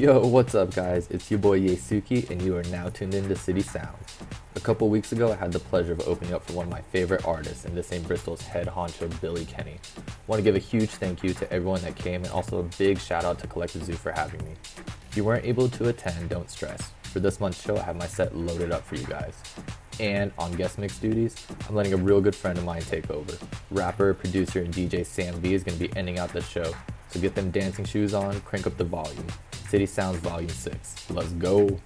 Yo, what's up guys, it's your boy Yasuki and you are now tuned in to City Sounds. A couple weeks ago I had the pleasure of opening up for one of my favorite artists and this ain't Bristol's head honcho Billy Kenny. I want to give a huge thank you to everyone that came and also a big shout out to Collective Zoo for having me. If you weren't able to attend, don't stress. For this month's show I have my set loaded up for you guys. And on guest mix duties, I'm letting a real good friend of mine take over. Rapper, producer, and DJ Sam V is going to be ending out the show, so get them dancing shoes on, crank up the volume. City Sounds Volume 6. Let's go.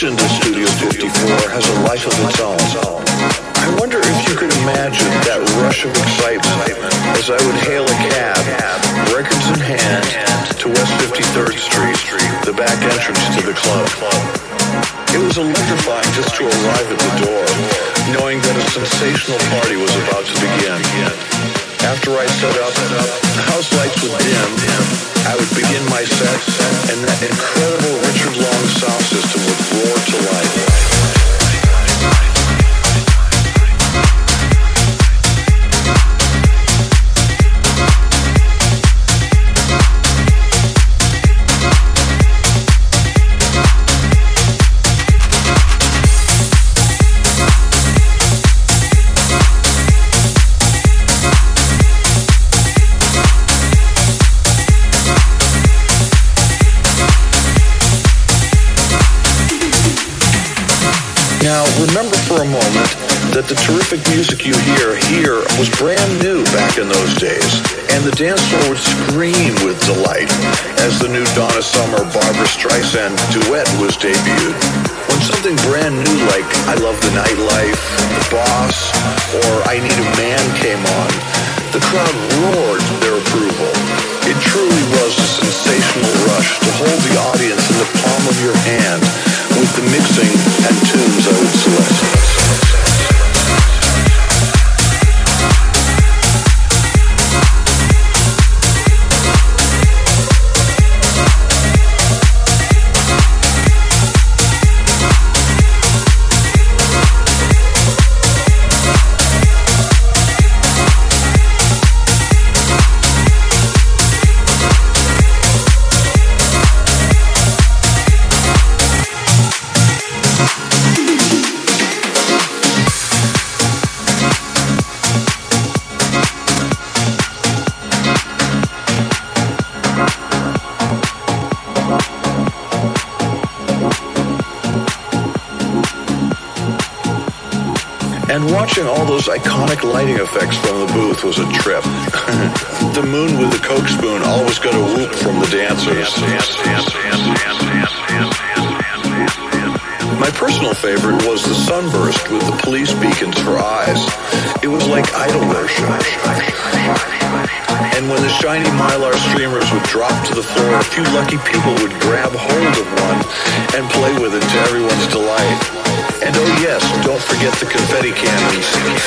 legend of Studio 54 has a life of its own. I wonder if you could imagine that rush of excitement as I would hail a cab, records in hand, to West 53rd Street, the back entrance to the club. It was electrifying just to arrive at the door, knowing that a sensational party was about to begin. After I set up, the house lights would dim, I would begin my set, and that incredible Richard Long sound system would roar to life. Now, remember for a moment that the terrific music you hear here was brand new back in those days, and the dance floor would scream with delight as the new Donna Summer Barbra Streisand duet was debuted. When something brand new like I Love the Nightlife, The Boss, or I Need a Man came on, the crowd roared their approval. It truly was a sensational rush to hold the audience in the palm of your hand with the mixing and tunes I would select. Watching all those iconic lighting effects from the booth was a trip. The moon with the Coke spoon always got a whoop from the dancers. My personal favorite was the sunburst with the police beacons for eyes. It was like idol worship. And when the shiny mylar streamers would drop to the floor, a few lucky people would grab hold of one and play with it to everyone's delight. And oh yes, don't forget the confetti cannons.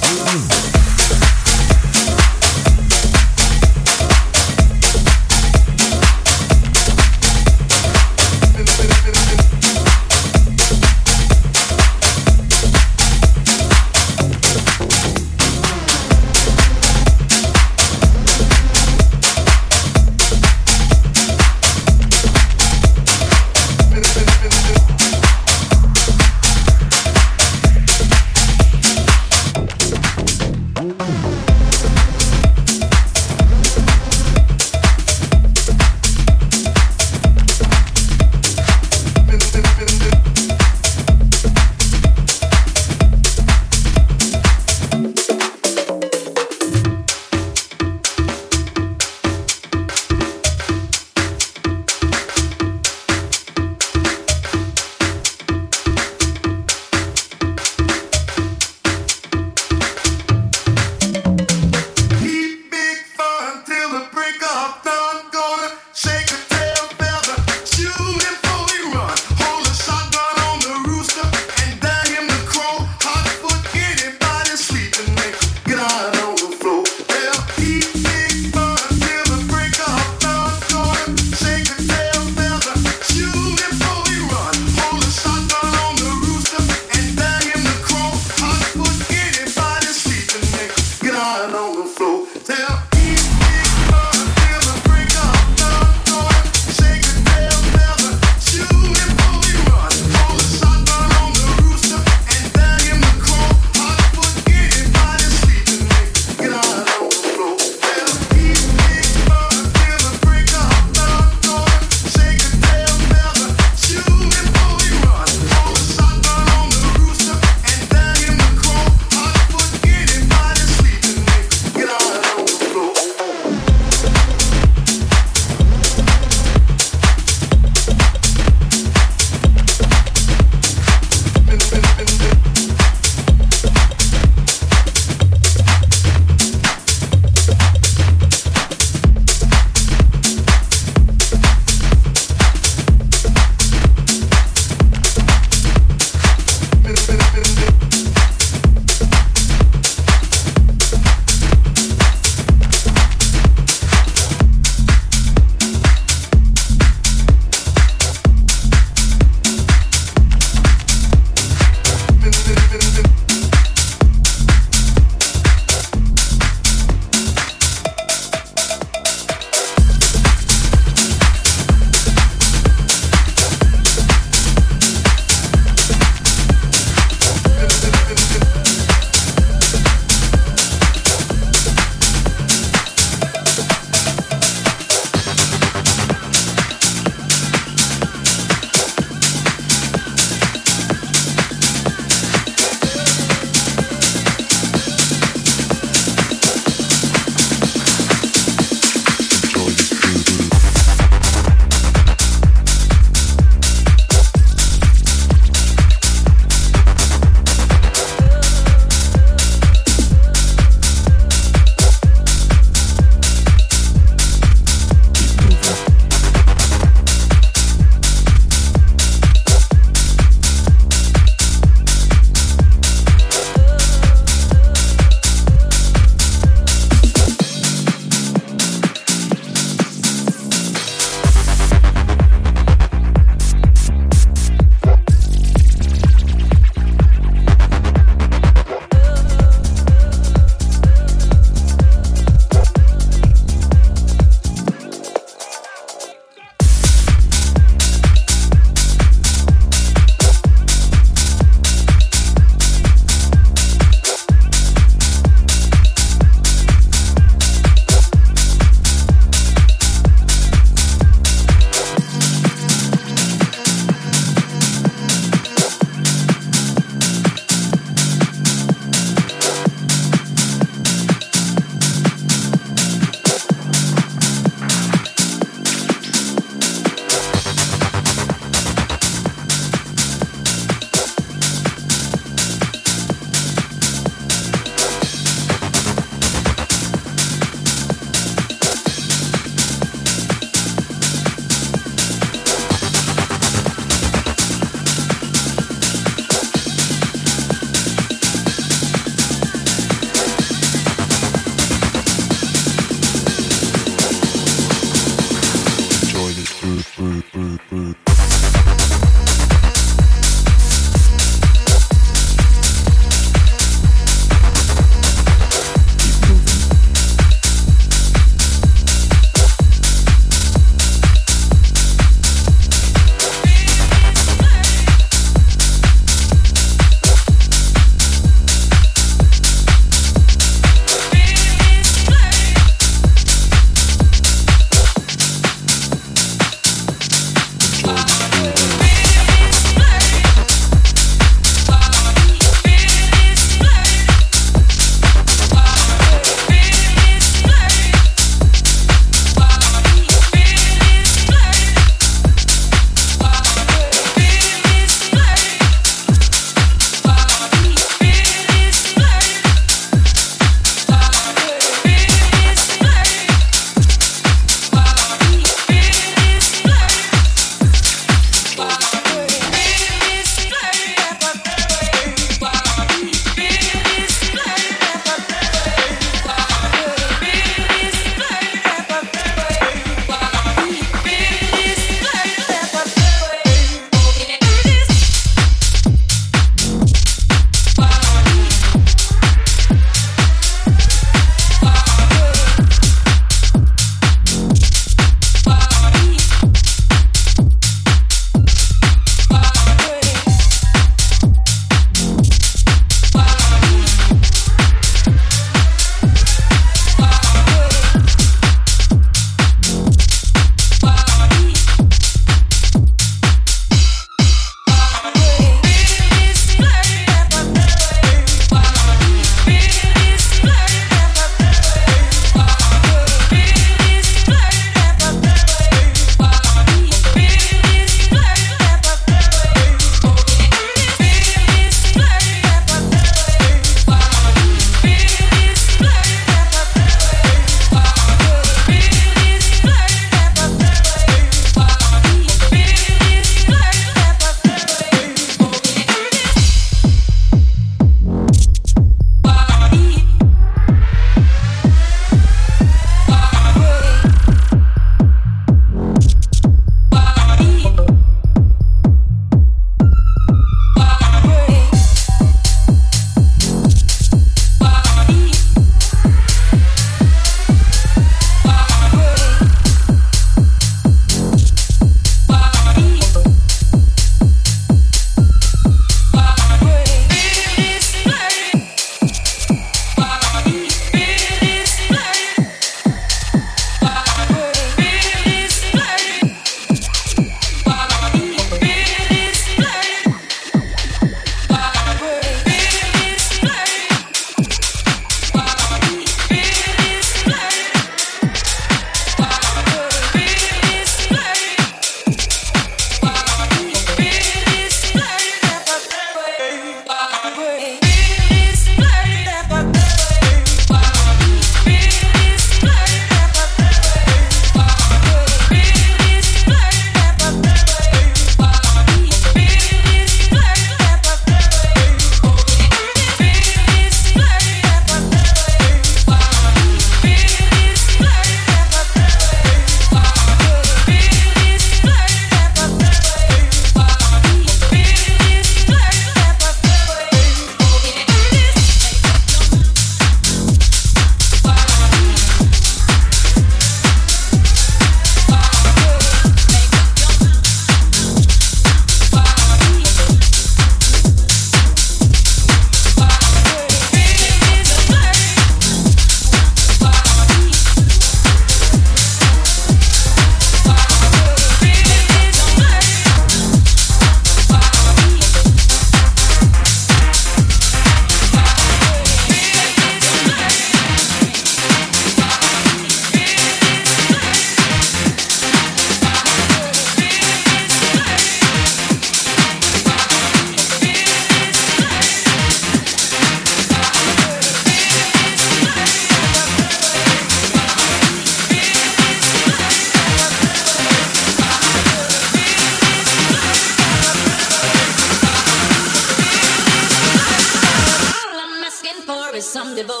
some devotion.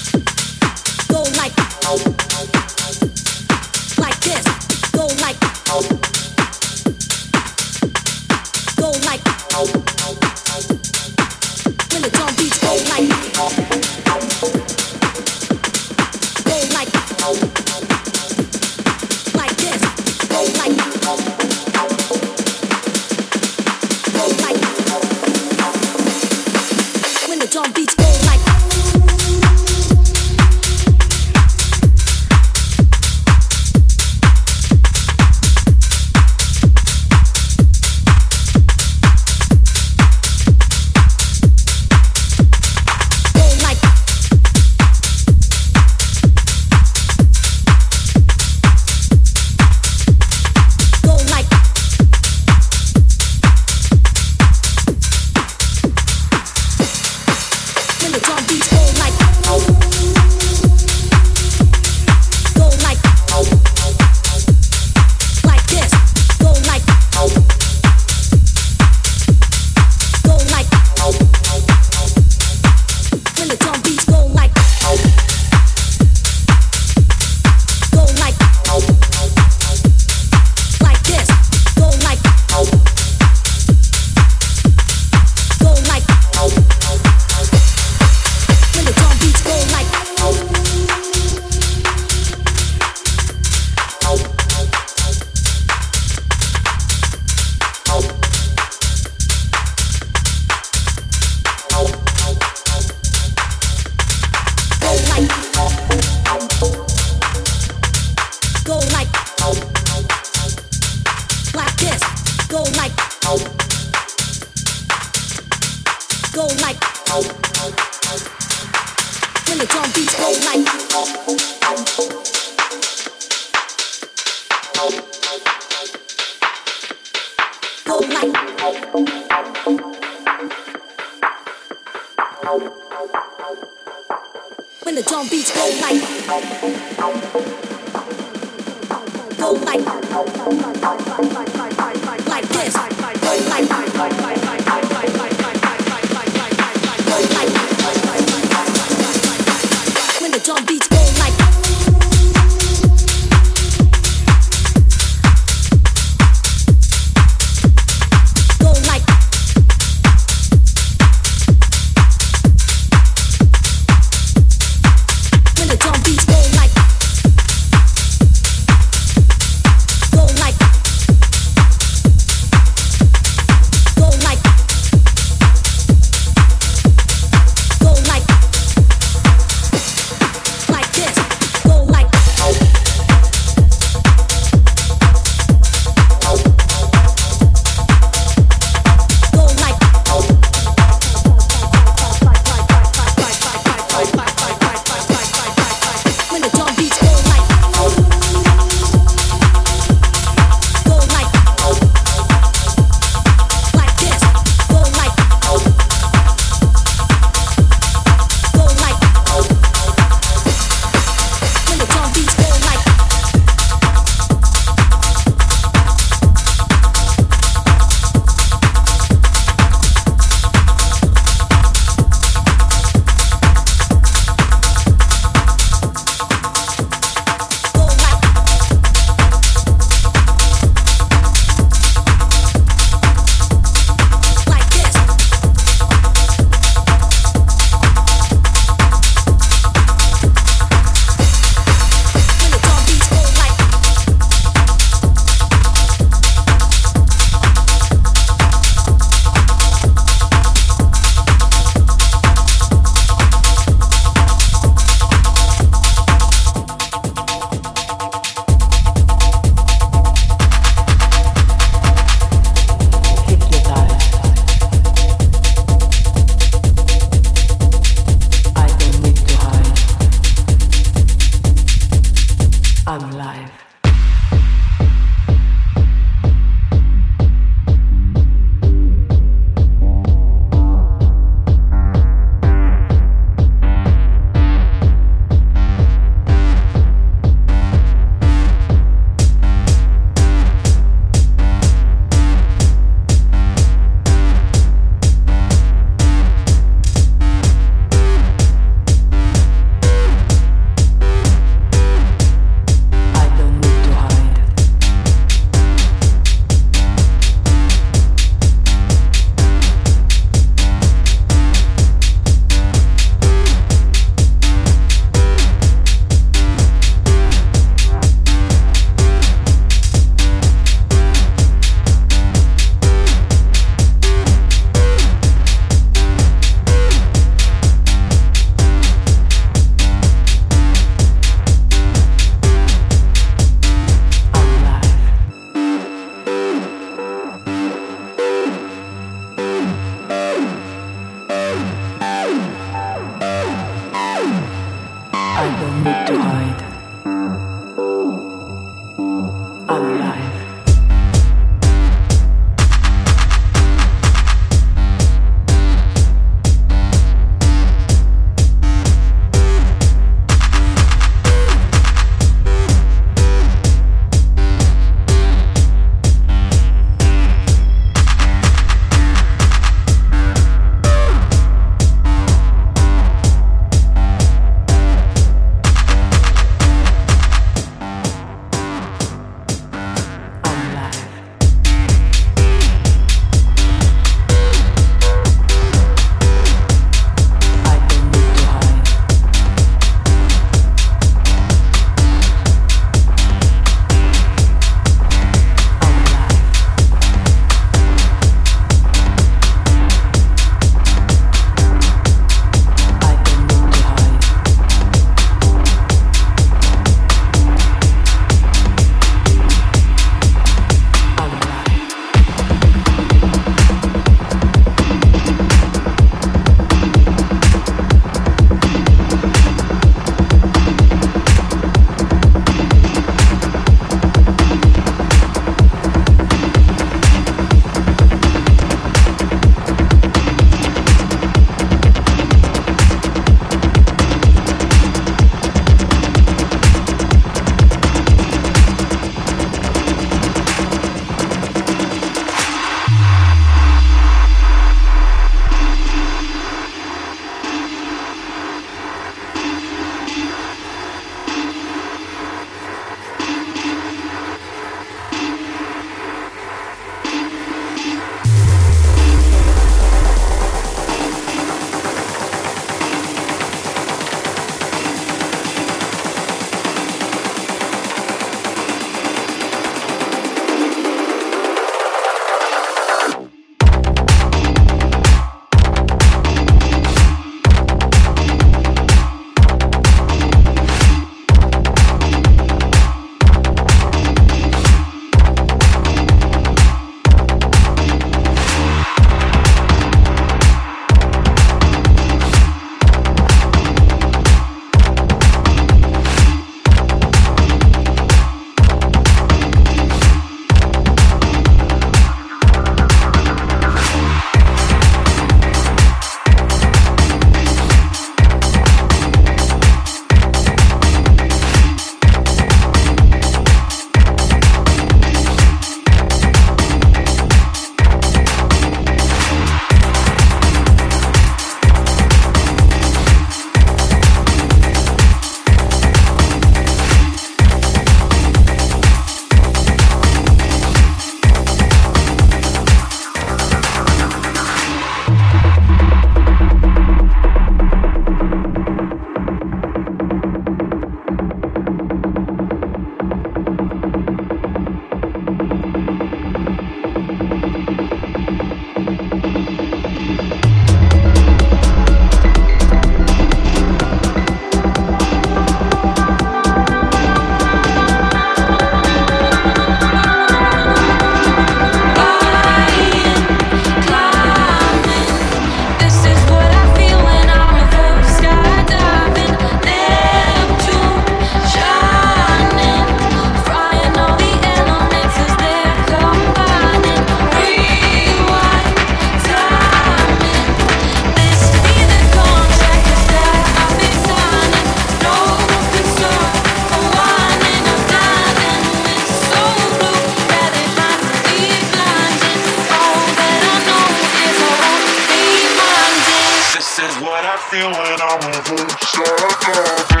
what I feel when I want to shut up.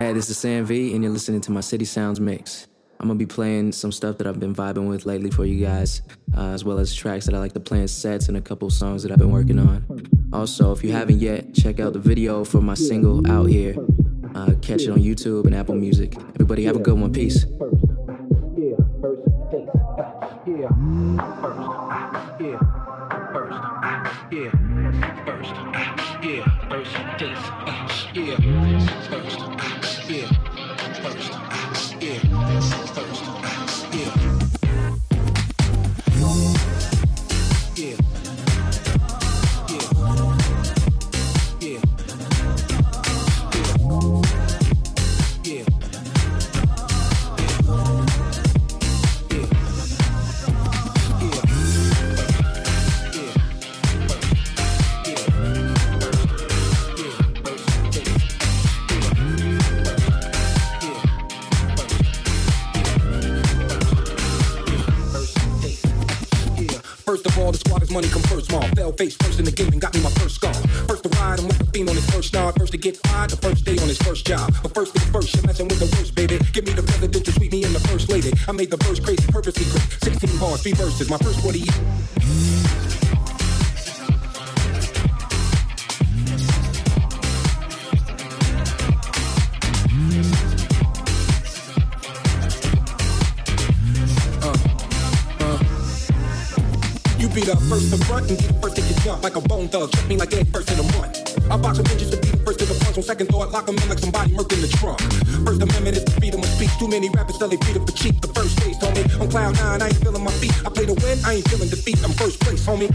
Hey, this is Sam V, and you're listening to my City Sounds mix. I'm going to be playing some stuff that I've been vibing with lately for you guys, as well as tracks that I like to play in sets and a couple songs that I've been working on. Also, if you haven't yet, check out the video for my single Out Here. Catch it on YouTube and Apple Music. Everybody have a good one. Peace. Money come first, ma. Fell face first in the game and got me my first scar. First to ride, I'm with the fiend on his first nod. First to get fired, the first day on his first job. But first things first, you're messing with the worst, baby. Give me the president to sweep me in the first lady. I made the verse crazy, purposely crazy. 16 bars, 3 verses, my first 40 years. The first to front and get the first to get jumped like a bone thug. Check me like egg first in a month. I box some bitches to be the first to the punch. On second thought, lock them in like somebody murked in the trunk. First Amendment is the freedom of speech. Too many rappers tell they freedom for cheap. The first days, homie. On cloud 9, I ain't feeling my feet. I play to win, I ain't feeling defeat. I'm first place, homie.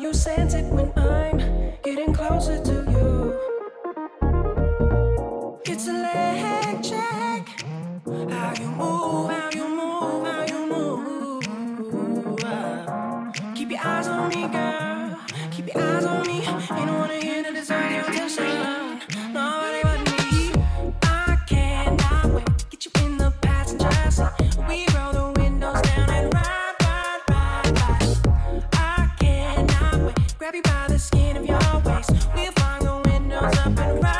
You sense it when I'm getting closer to you. It's electric. How you move, how you move, how you move. Keep your eyes on me, girl. Keep your eyes on me. You don't wanna hear that it's all your attention. Nobody but me. I cannot wait to get you in the passenger seat. We roll the windows down and ride. Grab you by the skin of your waist. We'll find the windows up and ride.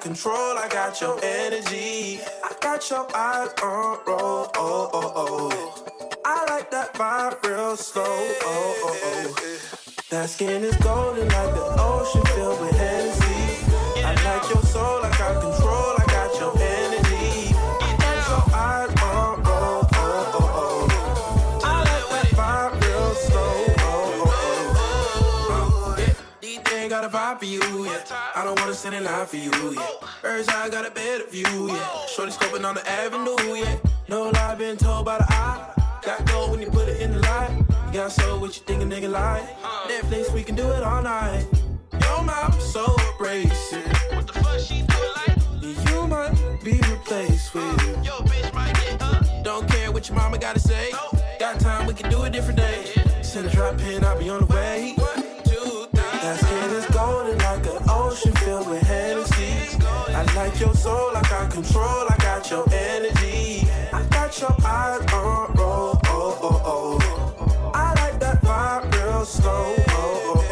Control, I got your energy. I got your eyes on roll. Oh, oh, oh. I like that vibe real slow. Oh, oh, oh. That skin is golden like the ocean filled with Hennessy. I like your soul, I got control, I got your energy. I got your eyes on roll. Oh, oh, oh. I like that vibe real slow. Oh, oh, oh. These things got a vibe for you, yeah. I don't wanna sit in line for you, yeah. Birds, I got a better view, yeah. Shorty scoping on the avenue, yeah. No lie, been told by the eye. Got gold Yeah, so what you think a nigga like? Netflix, we can do it all night. Yo, mom, so abrasive. What the fuck she doing like? You might be replaced with. Yo, bitch, might get up. Don't care what your mama gotta say. Nope. Got time, we can do a different day. Yeah. Send a drop in, I'll be on the way. 1, 2, 3. That skin is golden like an ocean filled with Hennessy. I like your soul, I got control, I got your energy. I got your eyes on roll, oh, oh, oh. I like that vibe real slow, oh, oh,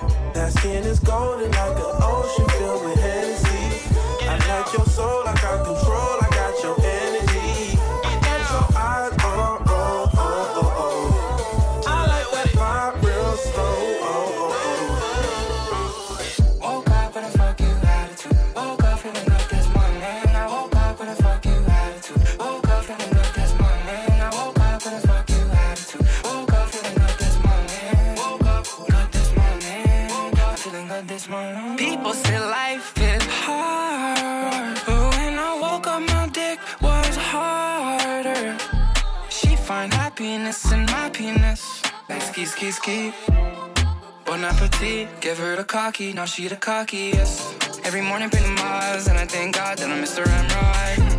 oh. That skin is golden like an ocean filled with Hennessy. I like your soul, I got control, I got your energy. I got your eyes on roll, oh, oh, oh. I like that vibe real slow, oh, oh, oh. Woke up with a fucking attitude. Woke up feeling good this morning. I woke up with a fucking attitude. Woke up feeling good this morning. I woke up with a fucking attitude. Woke up feeling good this morning. Woke up good this morning. Woke up feeling good this morning. People say life is hard, but when I woke up, my dick was harder. She find happiness in my penis. Like ski, ski, ski. Bon appetit, give her the cocky, now she the cockiest. Every morning picking my eyes, and I thank God that I'm Mr. M. Right.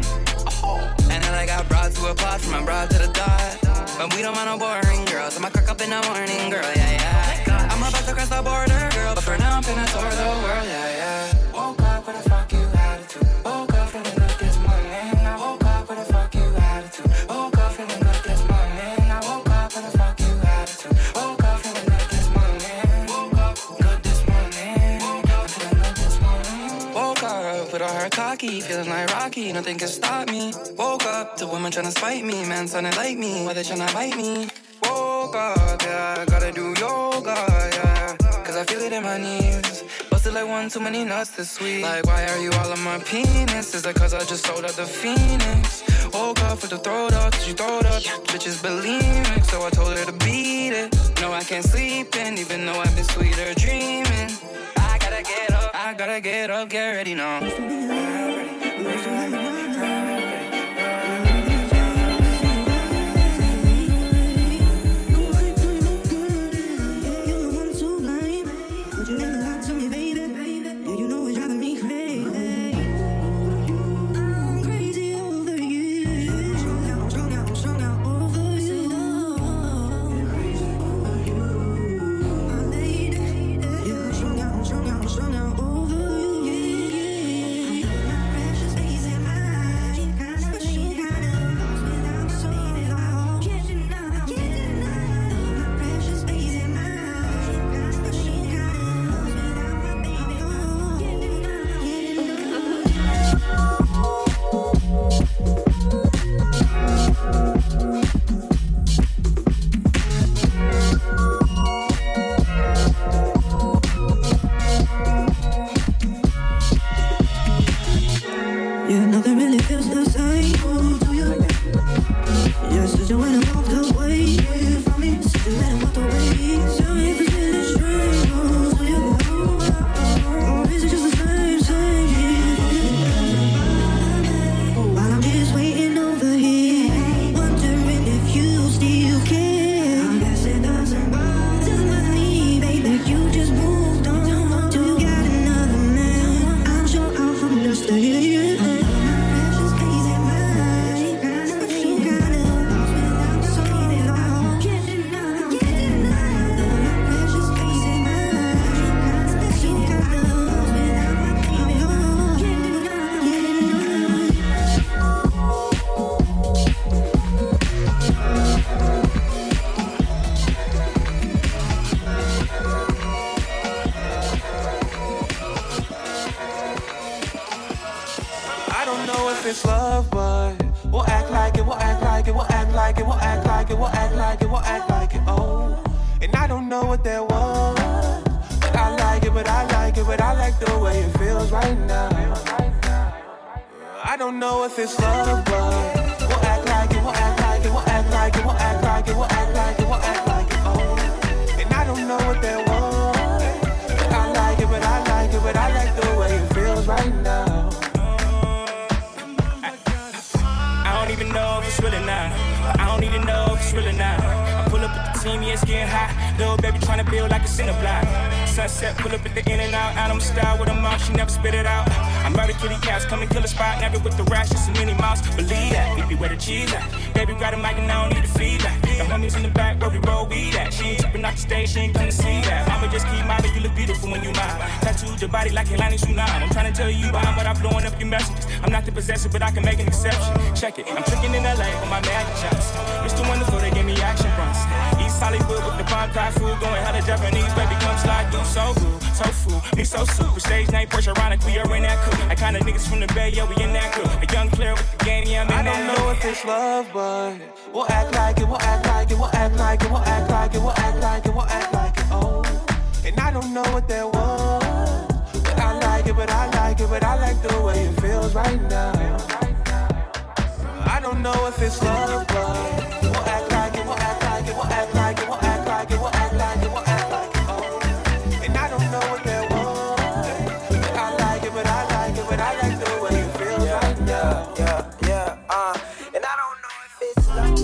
And then I got broad to a plot, from my broad to the dot. But we don't want no boring girls, I'ma crack up in the morning, girl, yeah, yeah. I'm about to cross the border, girl, but for now I'm finna tour the world, yeah, yeah. Woke up with a fuck you attitude, woke up feeling good this morning. I woke up with a fuck you attitude, woke up feeling good this morning. I woke up with a fuck you attitude, woke up feeling good this morning. Woke up good this morning, woke up feeling good this morning. Woke up with all her cocky, feeling like Rocky, nothing can stop me. Woke up to women tryna spite me, man sounding like me, why they tryna bite me. Woke up, yeah, gotta do yoga, yeah, cause I feel it in my knees. Busted like one too many nuts this week. Like, why are you all on my penis? Is that cause I just sold out the Phoenix? Woke up with the throat up, she throwed up. Bitches bulimic, so I told her to beat it. No, I can't sleep in, even though I've been sweeter dreaming. I gotta get up, get ready now. see me at skin high. Little baby tryna build like a centiply. Sunset, pull up at the in and out. Animal style with a mouth, she never spit it out. I murder kitty cats, come and kill a spot. Never with the rash, just a mini mouse. Believe that, we be where the cheese at. Baby got a mic and I don't need to feed that. The homies in the back where we roll weed at. She ain't trippin' off the stage, she ain't gonna see that. I'ma just keep mobbing, you look beautiful when you mine. Tattooed your body like Helani Tsunami. I'm tryna tell you behind, but I'm blowing up your messages. I'm not the possessor, but I can make an exception. Check it, I'm tricking in LA with my magic shots. It's too wonderful, they give me action fronts. East Hollywood with the bomb pie food, going hella Japanese, baby, come slide through. So rude, so fool, me so super. Stage name, pressure, ironic, we are in that crew. I kinda niggas from the Bay, yeah, we in that crew. A young Claire with the game, yeah, I'm in I that don't know if it's love, but we'll act like it, we'll act like it, we'll act like it, we'll act like it, we'll act like it, we'll act like it, oh. And I don't know what that was, but I like it, but I like it, but I like the way it feels right now. I don't know if it's love, but we'll act like it, we'll act like it, we'll act like it, we'll act like it, we'll act like it, we'll act like it, oh. And I don't know what that was, but I like it, but I like it, but I like the way it feels right now. Yeah, and I don't know if it's love.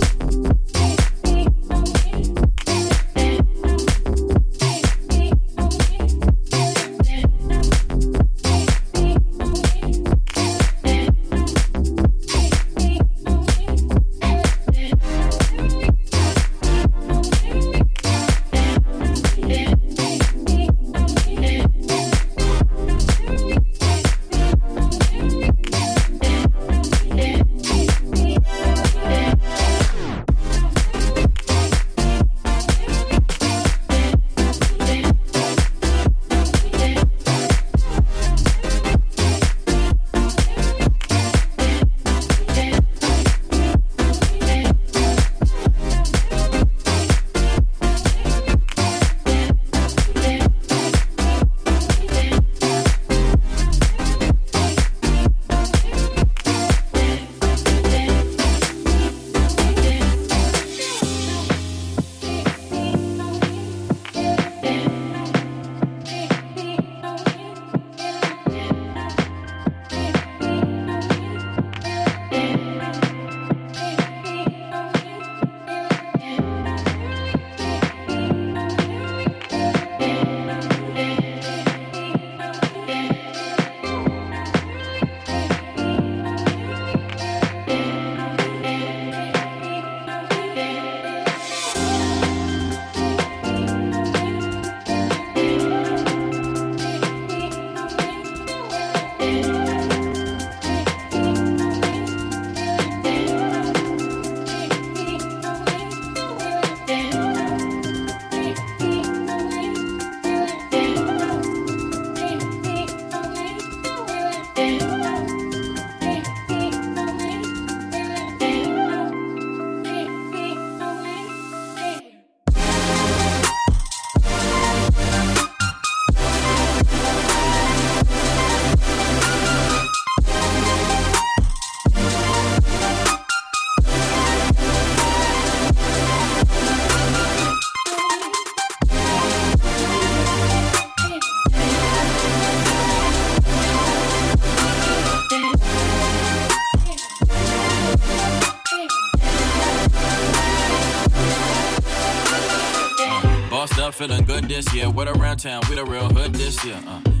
Feeling good this year, with around town, we the real hood this year,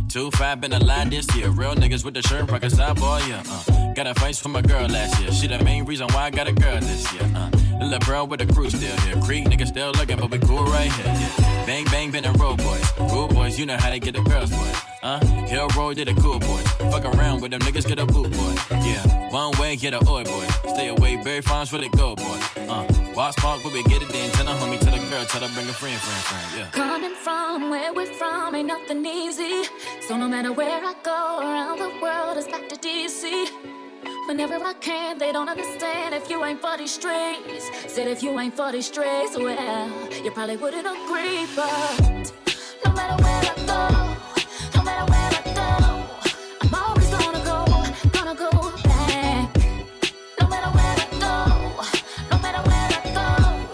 2-5 in the line this year, real niggas with the shirt, rockers out, boy, yeah, got a face from a girl last year, she the main reason why I got a girl this year, little bro with the crew still here, Creek niggas still looking, but we cool right here, yeah. Bang, bang, been a road boys, cool boys, you know how to get the girls, boy, Hill Road did a cool boy, fuck around with them niggas, get a boot boy, yeah, one way, get a oil boy, stay away, Berry Farms for the gold boy, Boss Park, where we get it then, tell the homie, tell the girl, tell her bring a friend, yeah. Coming from where we're from, ain't nothing easy. So no matter where I go, around the world, it's back to DC. Whenever I can, they don't understand if you ain't for these streets. Said if you ain't for these streets, well, you probably wouldn't agree, but no matter where I go, no matter where I go, I'm always gonna go back. No matter where I go, no matter where I go.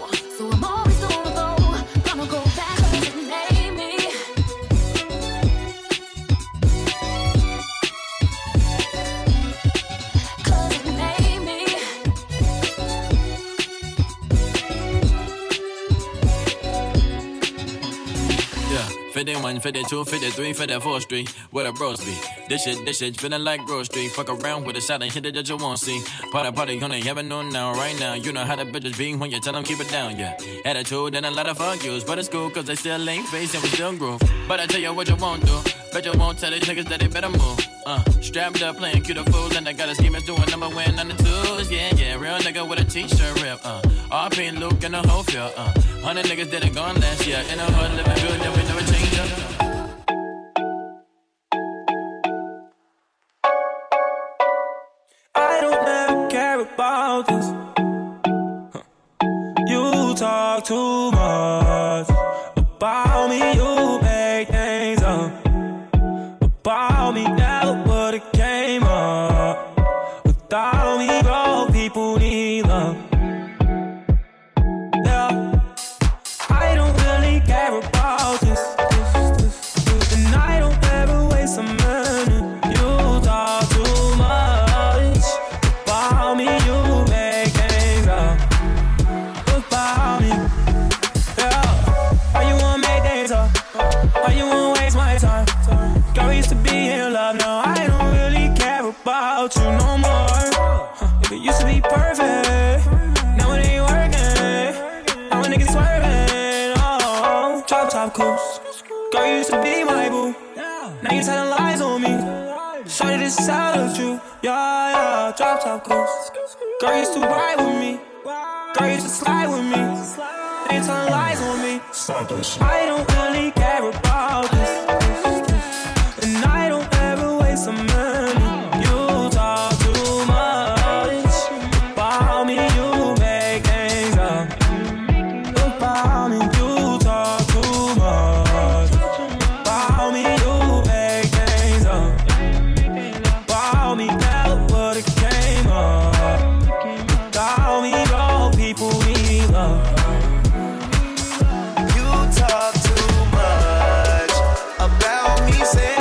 51, 52, 53, 54 Street, where the bros be. This shit, feeling like grocery. Fuck around with a shot and hit it that you won't see. Party, on the heaven on now, right now. You know how the bitches be when you tell them keep it down, yeah. Attitude and a lot of argues, but it's cool cause they still ain't facing with them groove. But I tell you what you won't do. Bet you won't tell these niggas that they better move. Strapped up, playing cute fools, and I got a scheme that's doing number one on the twos. Yeah, real nigga with a t-shirt rip. RP and Luke in the whole field. 100 niggas that are gone last year. In a hood living good, that we never change up. I don't ever care about this. You talk too much about me. You make things up about me, never would've came up without me, bro. People need love. Yeah, I don't really care about this. And I don't ever waste a minute. You talk too much about me. You make things up about me. Yeah, why you wanna make things up? Why you wanna waste my time? Girl, we used to be in love, now I don't really care about you no more. It used to be perfect, now it ain't working. Now a nigga swerving, oh, drop top coast. Girl, you used to be my boo, now you telling lies on me. Shorty, this is out of you, yeah, drop top coast. Girl, you used to ride with me, girl, you used to slide with me. Now you telling lies on me. I don't really care about this. I don't ever waste a minute. You talk too much about me. You make things up about me. You talk too much about me. You make things up about me. Never would've came up without me, bro. People need love. You talk too much about me. Say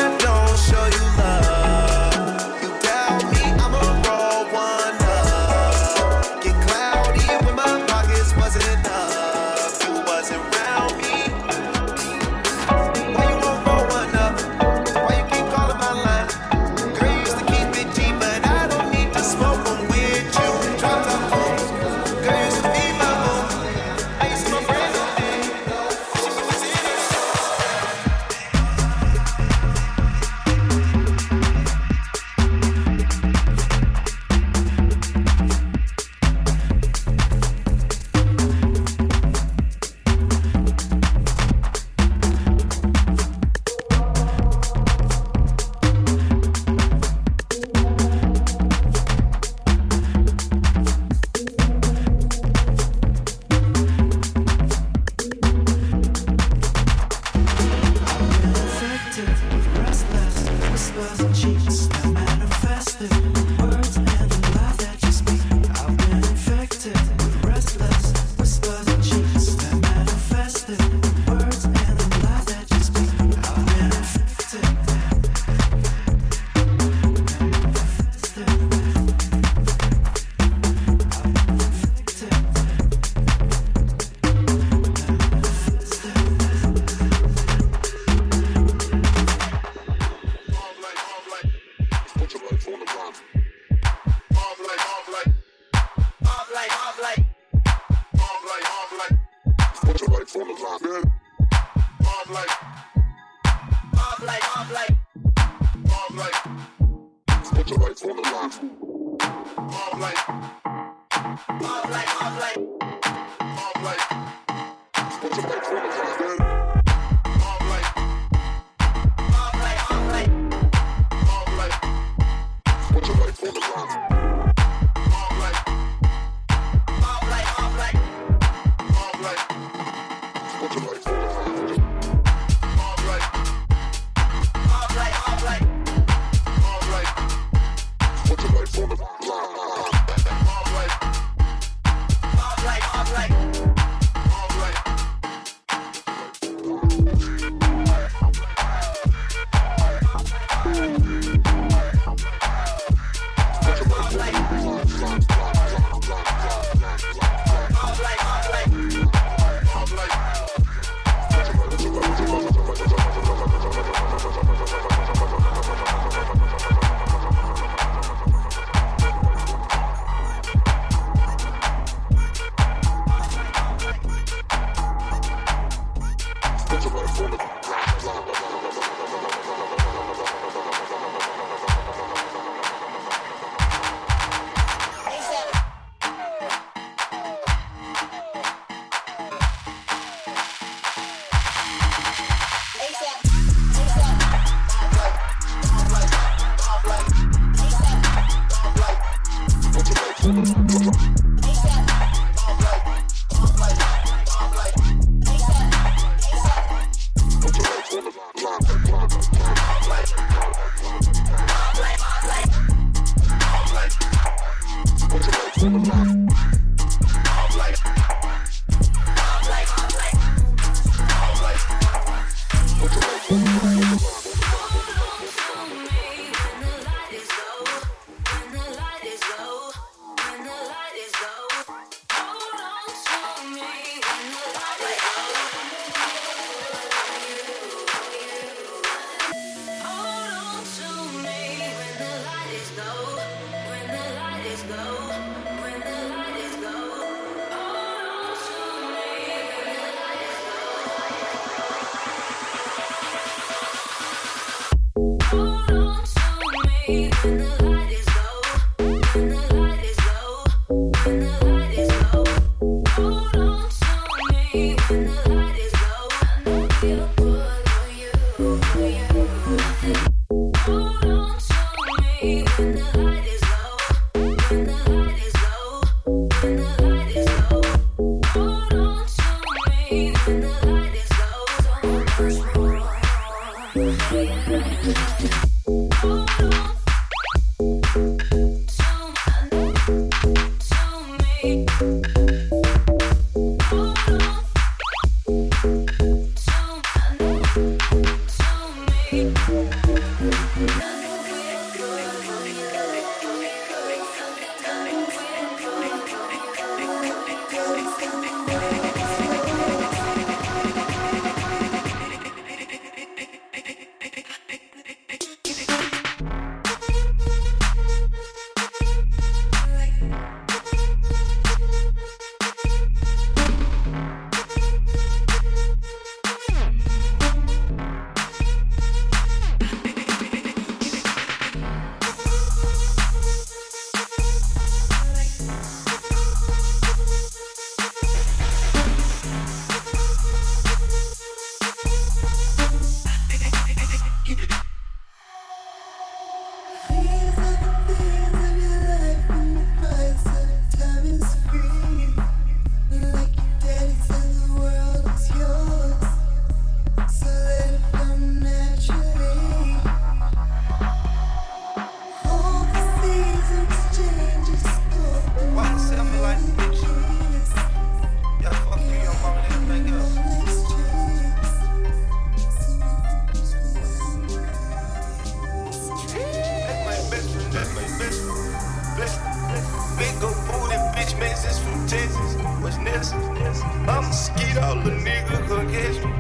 catch me. I'ma skeet all the niggas gonna catch me.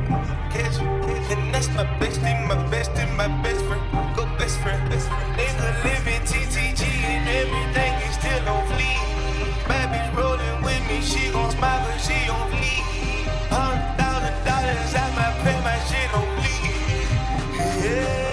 Catch me. And that's my bestie, my bestie, my best friend. Go best friend, best friend. Nigga living TTG and everything is still on fleek. My bitch rolling with me, she gon' smile but she on fleek. $100,000 out my pay, my shit on fleek. Yeah.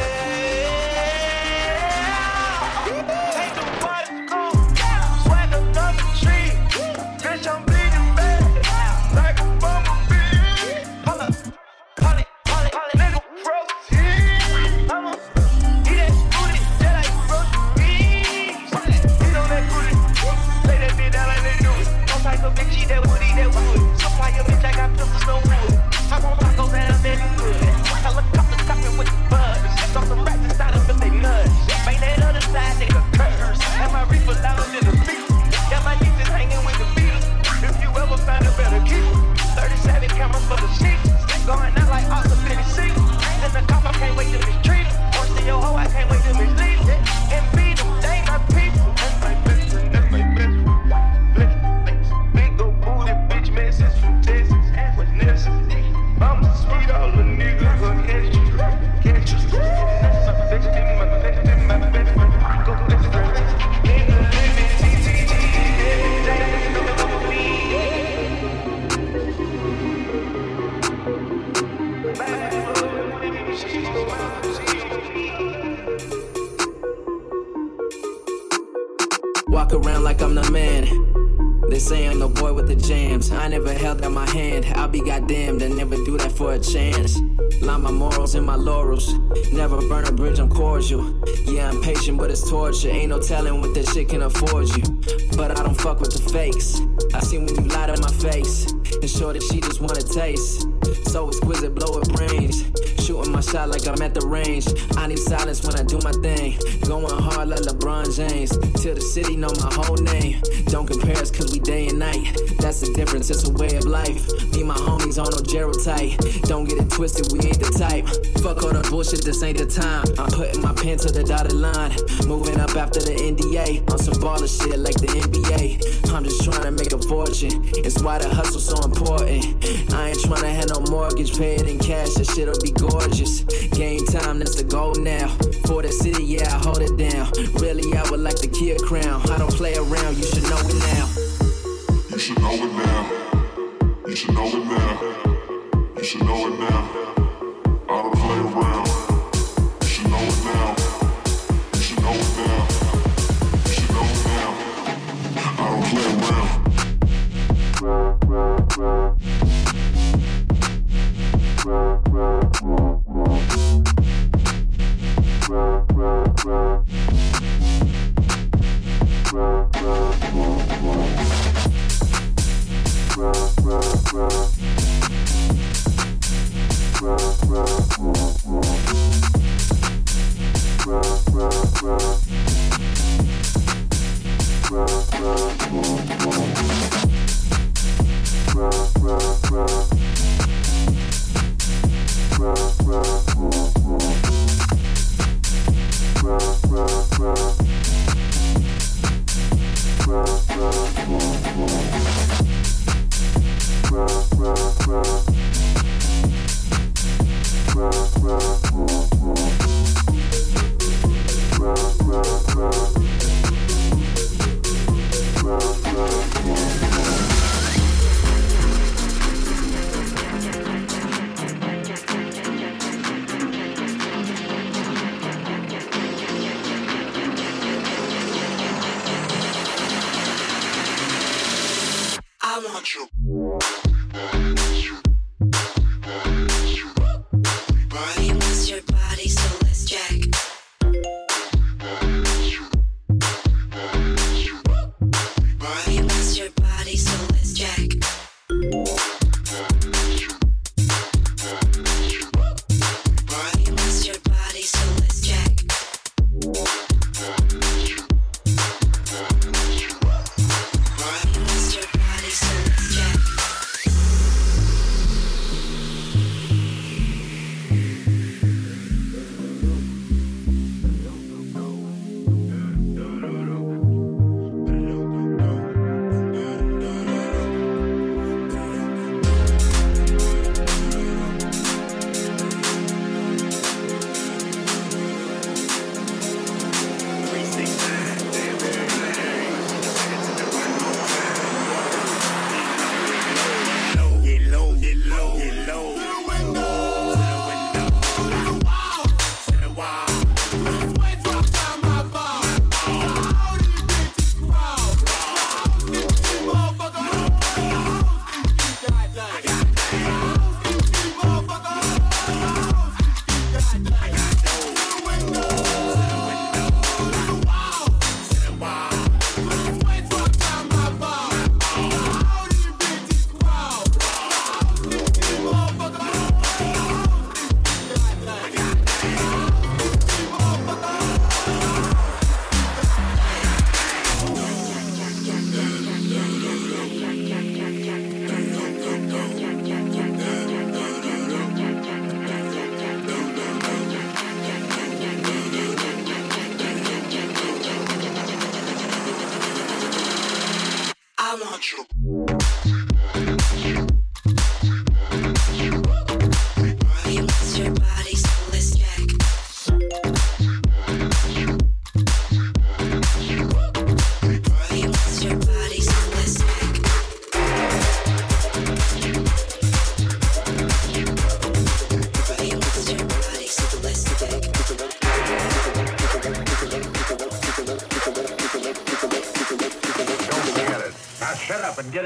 Torture, ain't no telling what that shit can afford you. But I don't fuck with the fakes. I seen when you lied to my face. And sure that she just wanna taste. So exquisite, blowing brains. Shooting my shot like I'm at the range. I need silence when I do my thing. Going hard like LeBron James. Till the city know my whole name. Don't compare us cause we day and night. That's the difference, it's a way of life. Me and my homies on no Gerald type. Don't get it twisted, we ain't the type. Fuck all the bullshit, this ain't the time. I'm putting my pen to the dotted line. Moving up after the NDA. On some baller shit like the NBA. I'm just trying to make a fortune. It's why the hustle's so important. I ain't trying to have no mortgage. Pay it in cash, that shit'll be gorgeous. Game time, that's the goal now. For the city, yeah, I hold it down. Really, I would like the kid crown. I don't play around, you should know it now. You should know it now. You should know it now. You should know it now. I don't play around. You should know it now. You should know it now. You should know it now. I don't play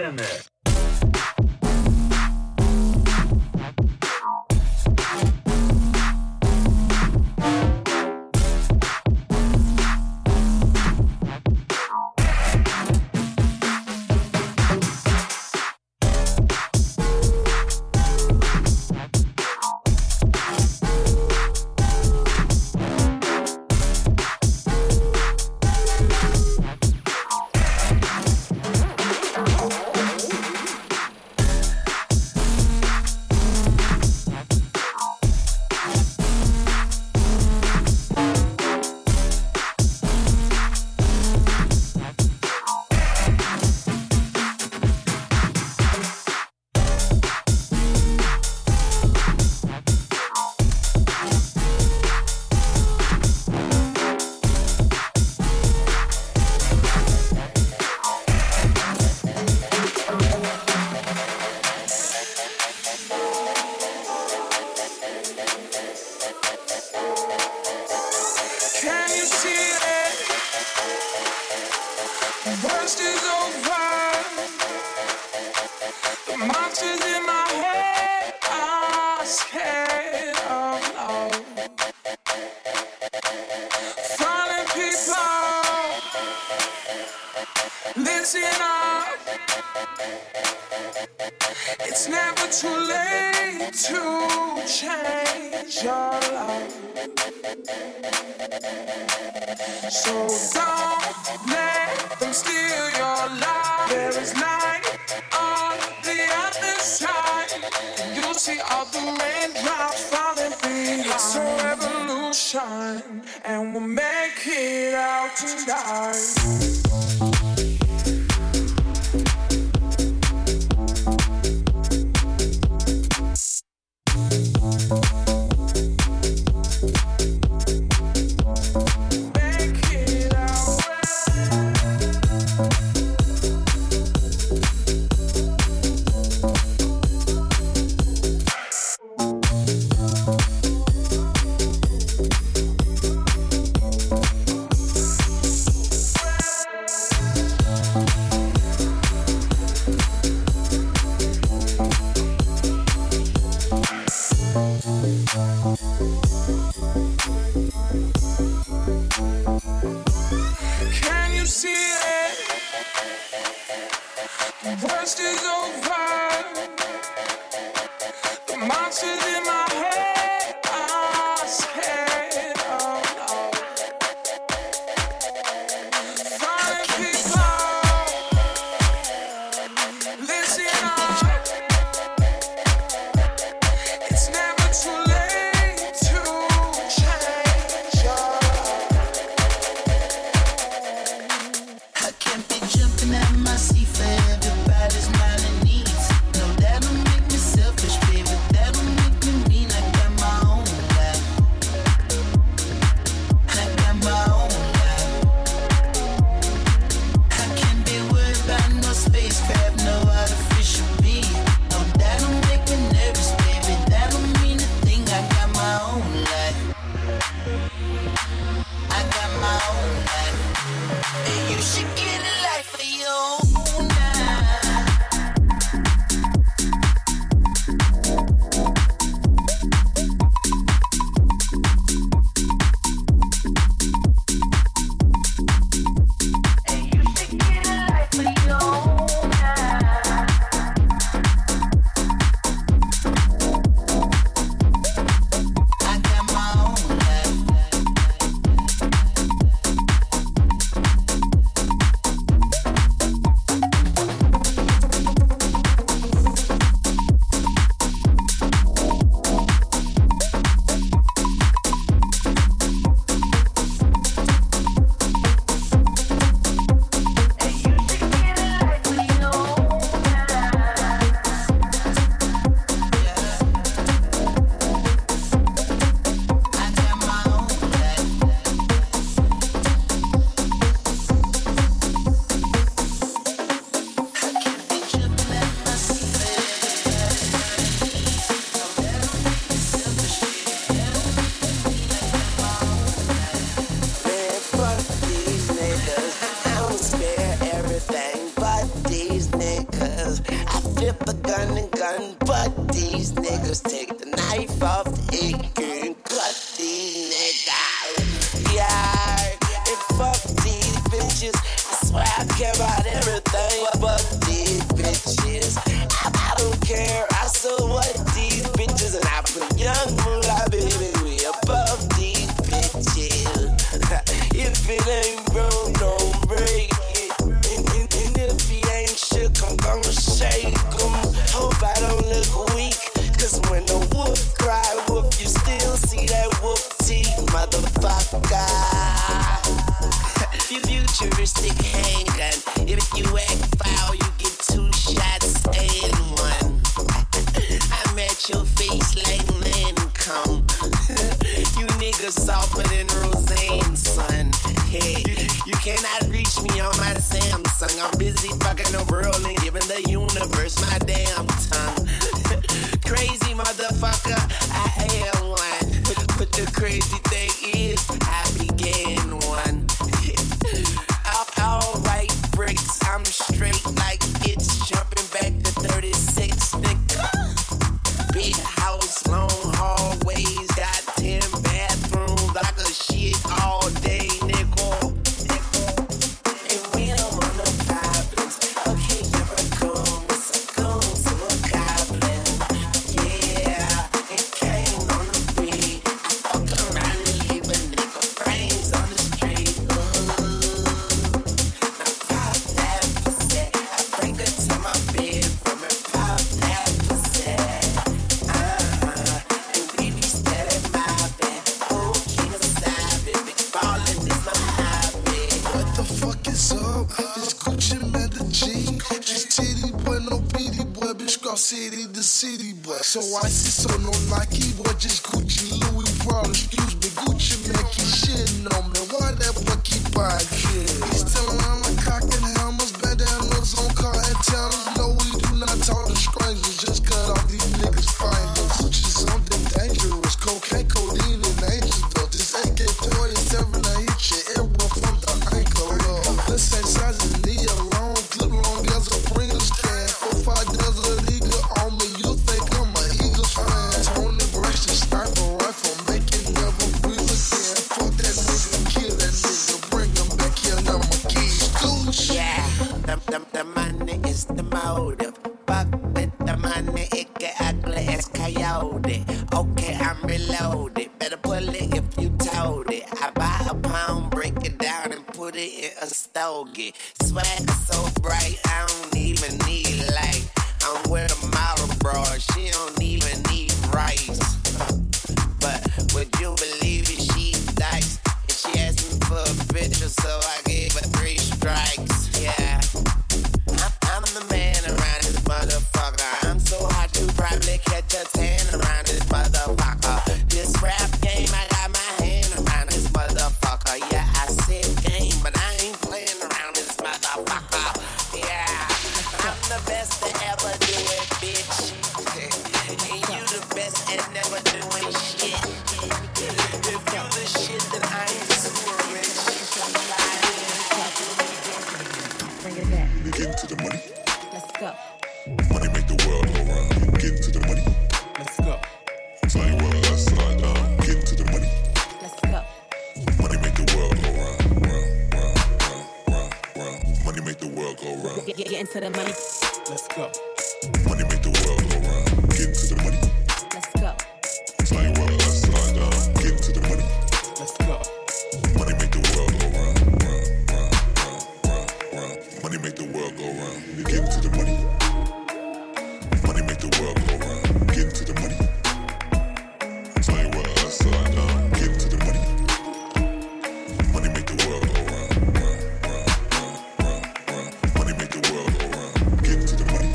in there. Everybody's mind and needs. No, that'll make me selfish, baby. That'll make me. and gun, but these niggas take the knife off the egg and cut these niggas. Yeah, and fuck these bitches. I swear I care about everything but these bitches. I don't care, I saw what these bitches, and I put young moolah, baby, we above these bitches. If it ain't broke, don't break it. And if you ain't shook, I'm gonna shake 'em. Hope I don't look weak, 'cause when the wolf cry wolf, you still see that wolf teeth, motherfucker. You futuristic handgun. If you act foul, you get 2 shots and one. I'm at your face like Lancome. You niggas softer than Roseanne, son. You cannot reach me on my Samsung. I'm busy fucking the world and giving the universe my damn tongue. Crazy motherfucker, I am one. But the crazy thing is, I began one. All right, bricks, I'm straight like it's jumping back to 36, nigga. Big house, long hallways, got 10 bathrooms, like a shit all day. City to city, boy. So I see, so no Nike, boy. Just Gucci, Louis, Prada, excuse me, Gucci, man, keep shitting on me. Why that boy keep buying shit? He's telling on the cock and helmets, bandanas on car and towers. No, we do not talk to strangers. Just cut off these niggas' fingers. Gucci's something dangerous, cocaine, codeine, and angels, though. This AK-47, I hit you, everyone from the ankle up. This ain't sizes, need a long clip, long as a Pringles can. 4-5 dozen. The money is the motive. Fuck with the money, it get ugly as coyote. Okay, I'm reloaded. Better pull it if you told it. I buy a pound, break it down, and put it in a stogie. Swag so bright, I don't even need light. I'm with a model broad, she don't even need rice. But would you believe it? She dice. And she asked me for a picture, so I gave her 3 strikes. Yeah. I'm the man around this motherfucker. I'm so hot you probably catch a tan around this motherfucker. This rap game, I got my hand around this motherfucker. Yeah, I said game, but I ain't playing around this motherfucker. Yeah, I'm the best to ever do it, bitch. And you the best at never doing shit. If you the shit, then I ain't super rich. Bring it back. Get into the money. Let's go. Money make the world go round. Get into the money. Let's go. Slide well, let's slide down. Get into the money. Let's go. Money make the world go round. Round, round, round, round. Money make the world go round. Get into the money. Let's go. Money make the world go round. Get into the money. Let's go. Slide well, let's slide down. Get into the money. Let's go. Money make the world go round. Money make the world go round. Get into the money. Money make the world go round. Get into the money. Slide well, let's slide down. Get into the money. Money make the world go round. Money make the world go round. Get into the money.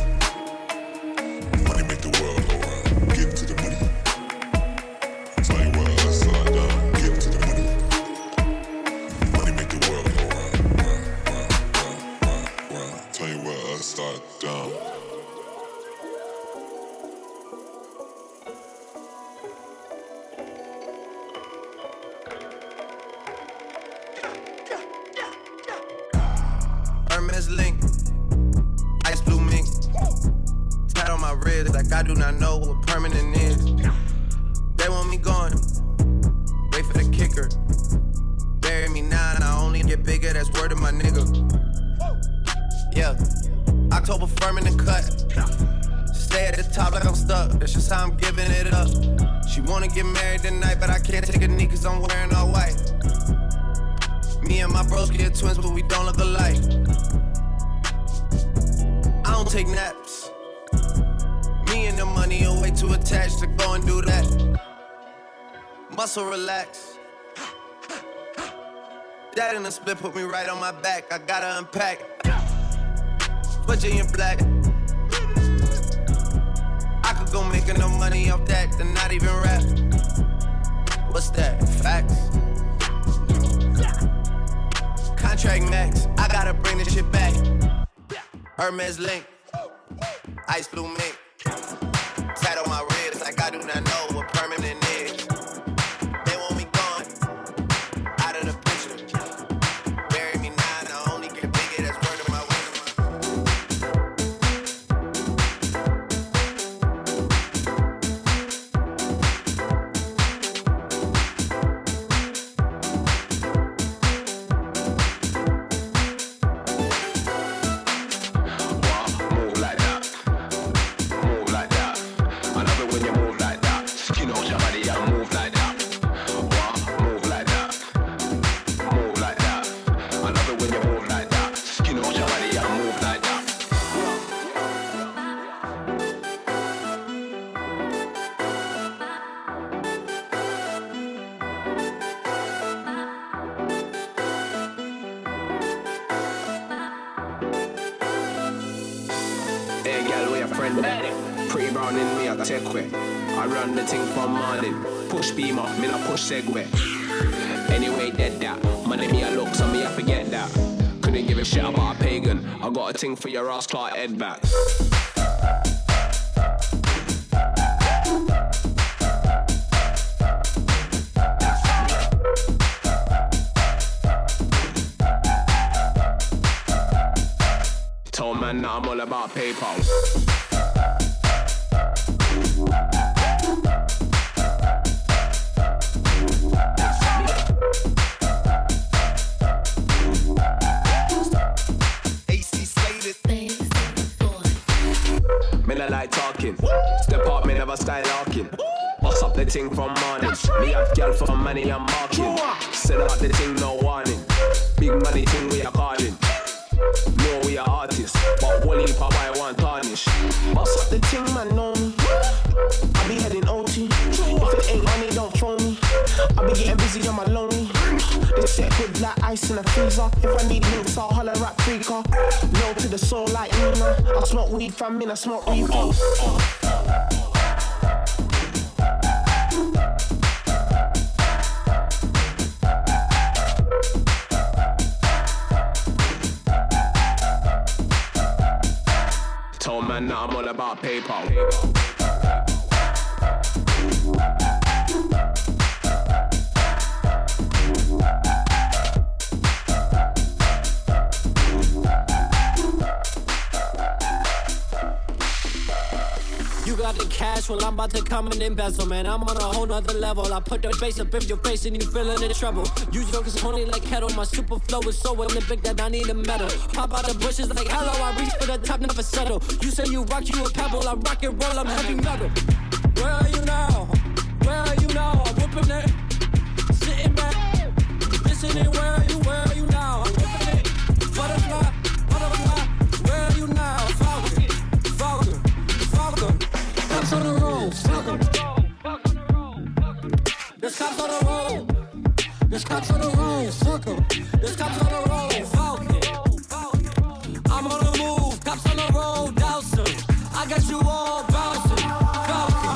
like I do not know what permanent is. They want me gone, wait for the kicker. Bury me now and I only get bigger, that's word of my nigga. Yeah, October firm in the cut. Stay at the top like I'm stuck, that's just how I'm giving it up. She wanna get married tonight, but I can't take a knee cause I'm wearing all white. Me and my bros get twins, but we don't look alike. I don't take naps. Me and the money are way too attached to go and do that. Muscle relax. That in the split put me right on my back. I gotta unpack. Virginia black. I could go making no money off that, then not even rap. What's that? Facts. Contract max, I gotta bring this shit back. Hermes link, ice blue mink. Tat on my ribs like I do not know what permanent is. They want me gone, out of the picture. Bury me now and I only get bigger, that's word of my segue. Anyway, dead that. My name me a look, so me I forget that. Couldn't give a shit about a pagan. I got a ting for your ass, Clark head back. Told man that I'm all about PayPal. Ting from morning, me have girl for money I'm marking. Set out the thing no warning. Big money thing we are calling. No we are artists, but Wally pop I want tarnish. Boss up the thing man know me. I be heading OT. If it ain't money don't throw me. I be getting busy on my lonely. This shit good like ice in a freezer. If I need links I'll holler at freaker. No to the soul like Nina. I smoke weed fam in I smoke reefer. Now I'm all about PayPal. You got the cash, well I'm about to come and embezzle, man. I'm on a whole nother level. I put the bass up in your face and you feeling in trouble. You joke is horny like kettle. My super flow is so Olympic that I need a medal. Pop out the bushes like hello, I reach for the top, never settle. You say you rock, you a pebble, I rock and roll, I'm heavy metal. Where are you now? Where are you now? I'm whooping it, sitting back, listening. Where are you now? I'm whooping it, butterfly, butterfly. Where are you now? Follow it, follow them, follow them. Cops on the road, fuck them. There's cops on the road. There's cops on the road, fuck em. There's cops on the road, fuck it. I'm on the move, cops on the road, douse em. I got you all bouncing, fuck it. I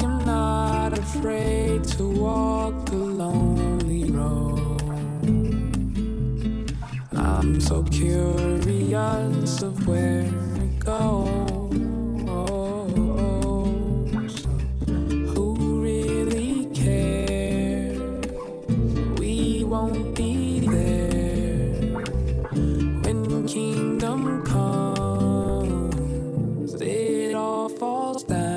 am not afraid to walk the lonely road. I'm so curious of where it goes. Who really cares? Won't be there when kingdom comes. It all falls down.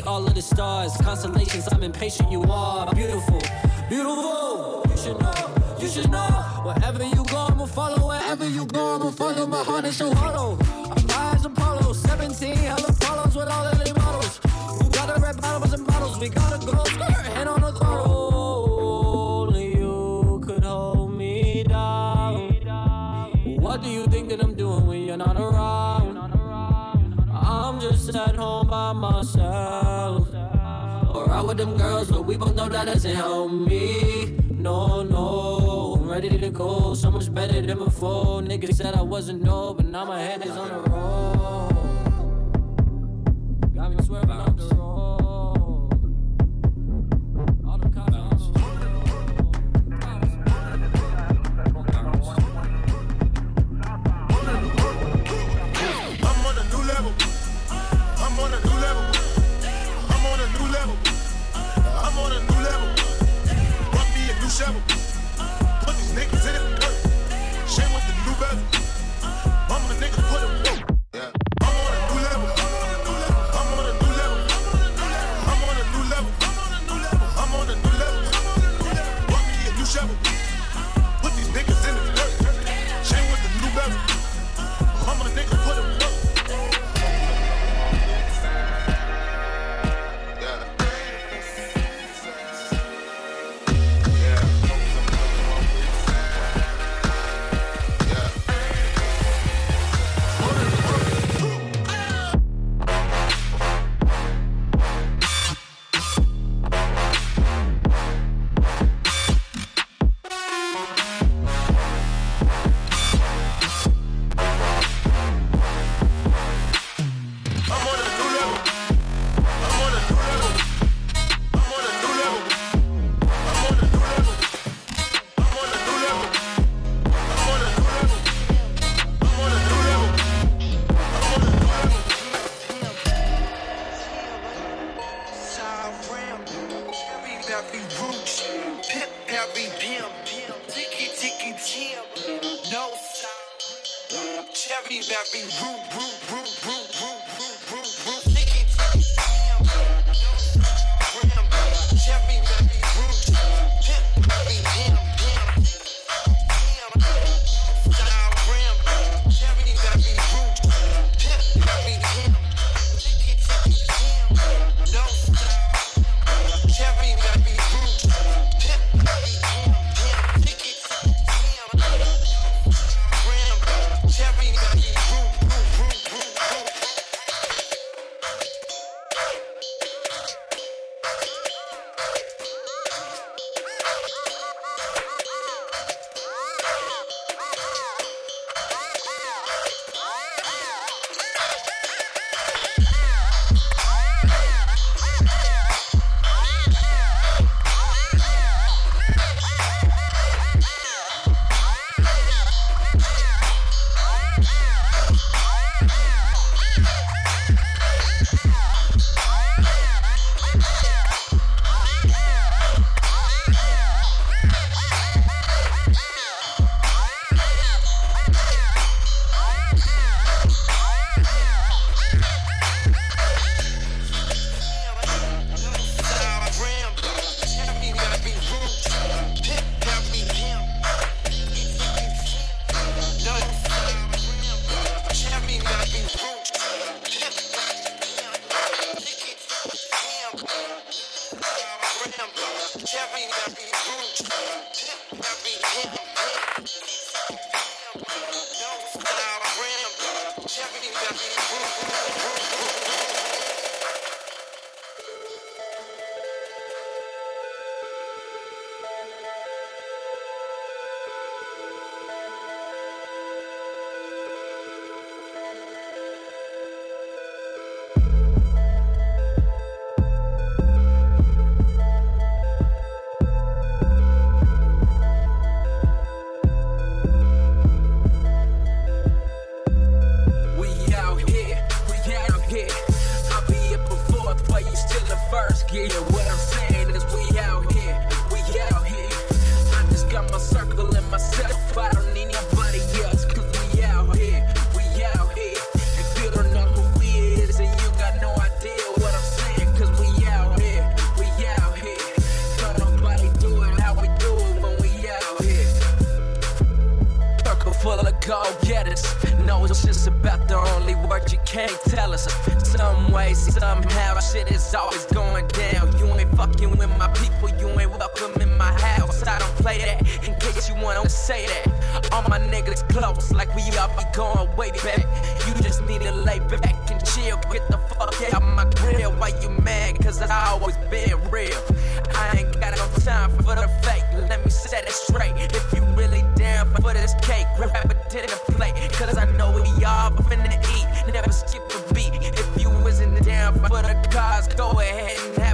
see all of the stars, constellations. I'm impatient. You are beautiful, beautiful. You should know, you should know. Wherever you go, I'ma follow. Wherever you go, I'ma follow. My heart is so hollow. I'm high as Apollo. 17 hella follows with all of them models. Who got the red bottles and bottles? We gotta go skirt and on the throttle. What do you think that I'm doing when you're not around? I'm just at home by myself. Or out with them girls, but we both know that doesn't help me. No, no, I'm ready to go. So much better than before. Niggas said I wasn't no, but now my head is on the road. Got me swerving on the road. go get it. No, it's just about the only word you can't tell us. Some ways, somehow, shit is always going down. You ain't fucking with my people, you ain't welcome in my house. I don't play that, in case you wanna say that. All my niggas close, like we all be going way back. You just need to lay back and chill. Get the fuck out my grill. Why you mad? Cause I always been real. I ain't got no time for the fake. Let me set it straight. If you really down for this cake, grab a dinner plate. Cause I know we all finna eat. Never skip a beat. If you isn't down for the cause, go ahead and have